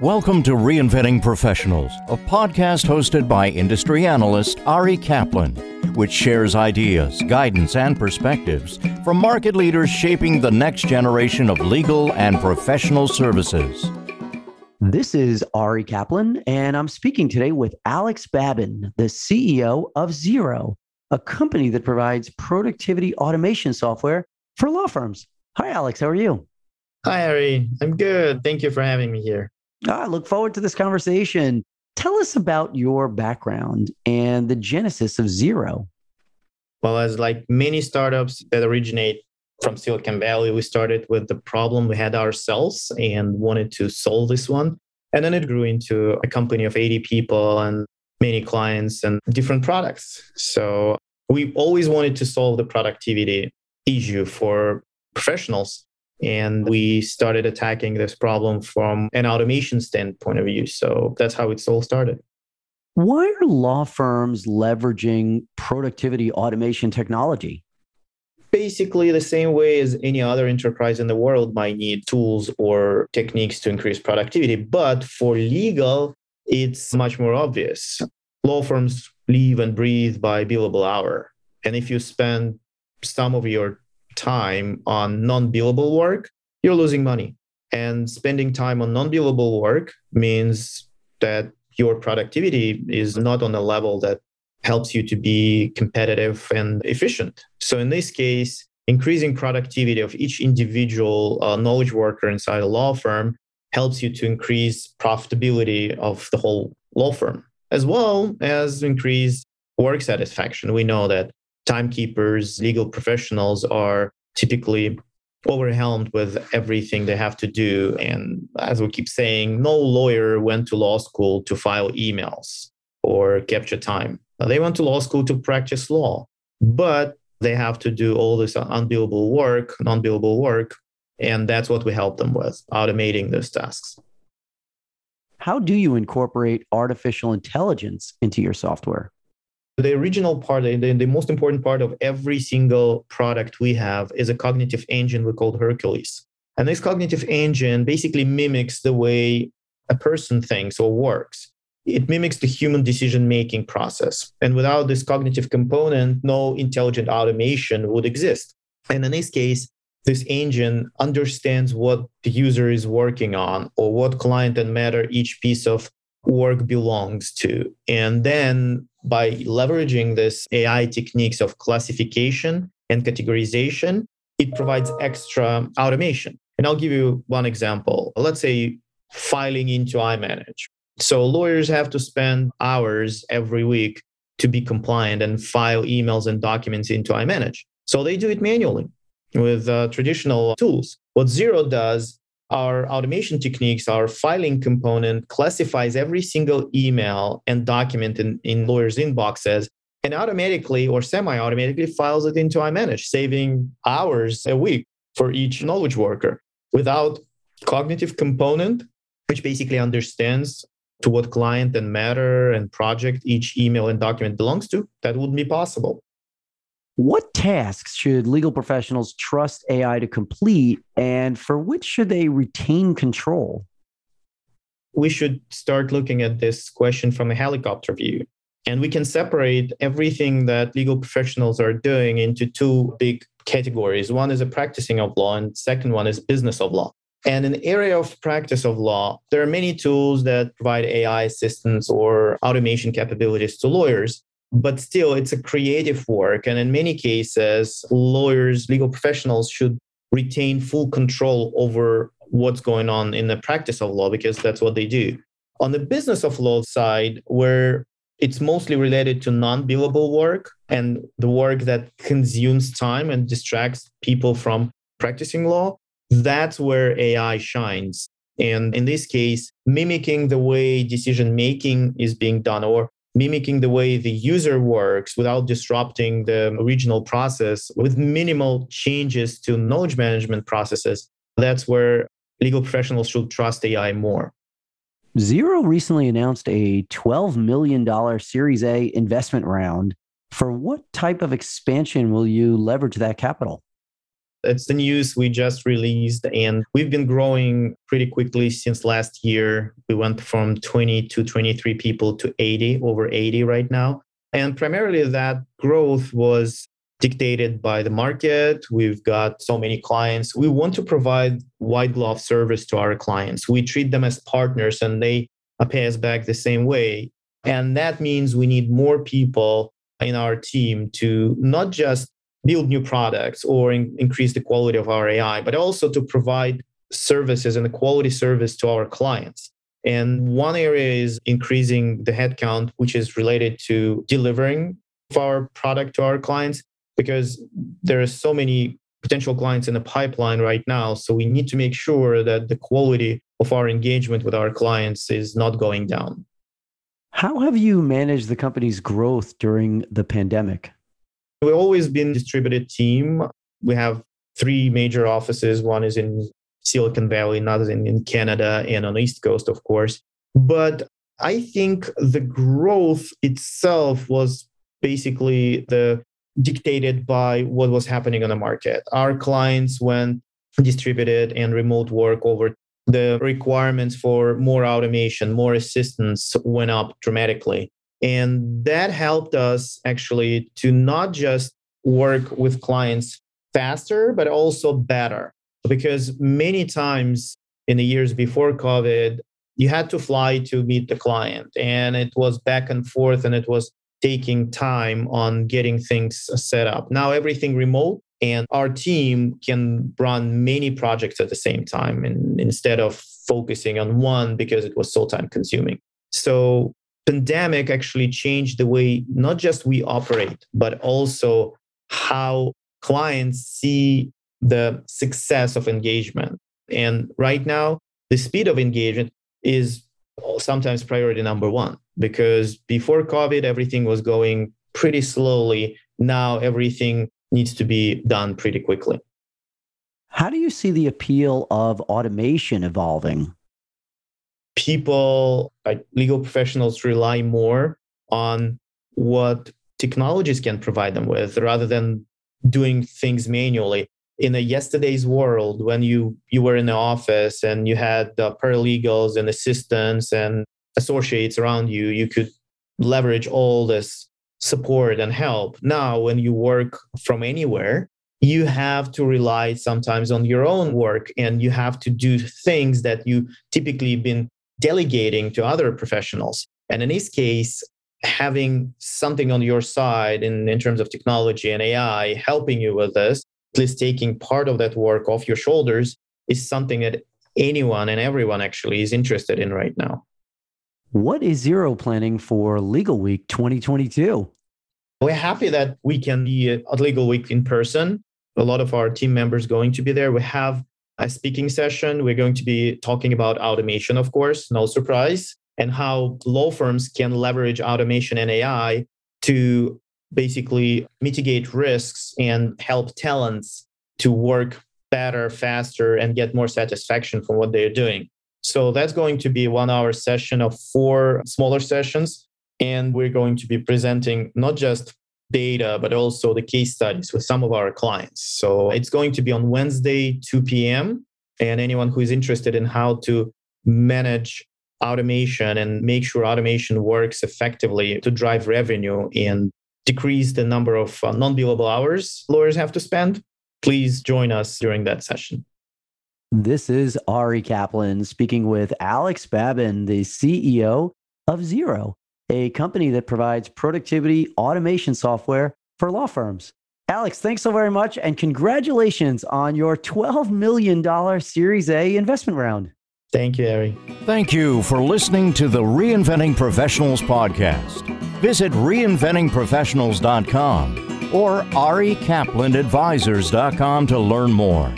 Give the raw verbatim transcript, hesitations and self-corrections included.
Welcome to Reinventing Professionals, a podcast hosted by industry analyst Ari Kaplan, which shares ideas, guidance, and perspectives from market leaders shaping the next generation of legal and professional services. This is Ari Kaplan, and I'm speaking today with Alex Babin, the C E O of Zero, a company that provides productivity automation software for law firms. Hi, Alex. How are you? Hi, Ari. I'm good. Thank you for having me here. I look forward to this conversation. Tell us about your background and the genesis of Zero. Well, as like many startups that originate from Silicon Valley, we started with the problem we had ourselves and wanted to solve this one. And then it grew into a company of eighty people and many clients and different products. So we always wanted to solve the productivity issue for professionals. And we started attacking this problem from an automation standpoint of view. So that's how it's all started. Why are law firms leveraging productivity automation technology? Basically, the same way as any other enterprise in the world might need tools or techniques to increase productivity. But for legal, it's much more obvious. Law firms live and breathe by billable hour. And if you spend some of your time on non-billable work, you're losing money. And spending time on non-billable work means that your productivity is not on a level that helps you to be competitive and efficient. So in this case, increasing productivity of each individual uh, knowledge worker inside a law firm helps you to increase profitability of the whole law firm, as well as increase work satisfaction. We know that timekeepers, legal professionals are typically overwhelmed with everything they have to do. And as we keep saying, no lawyer went to law school to file emails or capture time. They went to law school to practice law, but they have to do all this unbillable work, non-billable work. And that's what we help them with, automating those tasks. How do you incorporate artificial intelligence into your software? The original part, the, the most important part of every single product we have is a cognitive engine we call Hercules. And this cognitive engine basically mimics the way a person thinks or works. It mimics the human decision-making process. And without this cognitive component, no intelligent automation would exist. And in this case, this engine understands what the user is working on or what client and matter each piece of work belongs to. And then by leveraging this A I techniques of classification and categorization, it provides extra automation. And I'll give you one example. Let's say filing into iManage. So lawyers have to spend hours every week to be compliant and file emails and documents into iManage. So they do it manually with uh, traditional tools. What Zero does, our automation techniques, our filing component classifies every single email and document in, in lawyers' inboxes and automatically or semi-automatically files it into iManage, saving hours a week for each knowledge worker without cognitive component, which basically understands to what client and matter and project each email and document belongs to. That wouldn't be possible. What tasks should legal professionals trust A I to complete, and for which should they retain control? We should start looking at this question from a helicopter view. And we can separate everything that legal professionals are doing into two big categories. One is a practicing of law, and second one is business of law. And in the area of practice of law, there are many tools that provide A I assistance or automation capabilities to lawyers. But still, it's a creative work. And in many cases, lawyers, legal professionals should retain full control over what's going on in the practice of law, because that's what they do. On the business of law side, where it's mostly related to non-billable work and the work that consumes time and distracts people from practicing law, that's where A I shines. And in this case, mimicking the way decision-making is being done or mimicking the way the user works without disrupting the original process with minimal changes to knowledge management processes. That's where legal professionals should trust A I more. Zero recently announced a twelve million dollars Series A investment round. For what type of expansion will you leverage that capital? It's the news we just released, and we've been growing pretty quickly since last year. We went from twenty to twenty-three people to eighty, over eighty right now. And primarily that growth was dictated by the market. We've got so many clients. We want to provide white glove service to our clients. We treat them as partners and they pay us back the same way. And that means we need more people in our team to not just build new products or in- increase the quality of our A I, but also to provide services and a quality service to our clients. And one area is increasing the headcount, which is related to delivering our product to our clients, because there are so many potential clients in the pipeline right now. So we need to make sure that the quality of our engagement with our clients is not going down. How have you managed the company's growth during the pandemic? We've always been a distributed team. We have three major offices. One is in Silicon Valley, another in, in Canada, and on the East Coast, of course. But I think the growth itself was basically the dictated by what was happening on the market. Our clients went distributed and remote work over. The requirements for more automation, more assistance went up dramatically. And that helped us actually to not just work with clients faster, but also better. Because many times in the years before COVID, you had to fly to meet the client. And it was back and forth, and it was taking time on getting things set up. Now everything remote, and our team can run many projects at the same time, and instead of focusing on one because it was so time consuming. So pandemic actually changed the way not just we operate, but also how clients see the success of engagement. And right now, the speed of engagement is sometimes priority number one, because before COVID, everything was going pretty slowly. Now everything needs to be done pretty quickly. How do you see the appeal of automation evolving? People, like legal professionals, rely more on what technologies can provide them with rather than doing things manually. In a yesterday's world, when you, you were in the office and you had the paralegals and assistants and associates around you, you could leverage all this support and help. Now, when you work from anywhere, you have to rely sometimes on your own work, and you have to do things that you typically been delegating to other professionals. And in this case, having something on your side in, in terms of technology and A I helping you with this, at least taking part of that work off your shoulders, is something that anyone and everyone actually is interested in right now. What is Zero planning for Legal Week twenty twenty-two? We're happy that we can be at Legal Week in person. A lot of our team members going to be there. We have a speaking session. We're going to be talking about automation, of course, no surprise, and how law firms can leverage automation and A I to basically mitigate risks and help talents to work better, faster, and get more satisfaction from what they're doing. So that's going to be a one-hour session of four smaller sessions. And we're going to be presenting not just data, but also the case studies with some of our clients. So it's going to be on Wednesday, two p.m. And anyone who is interested in how to manage automation and make sure automation works effectively to drive revenue and decrease the number of non-billable hours lawyers have to spend, please join us during that session. This is Ari Kaplan speaking with Alex Babin, the C E O of Zero, a company that provides productivity automation software for law firms. Alex, thanks so very much, and congratulations on your twelve million dollars Series A investment round. Thank you, Ari. Thank you for listening to the Reinventing Professionals podcast. Visit reinventing professionals dot com or ari kaplan advisors dot com to learn more.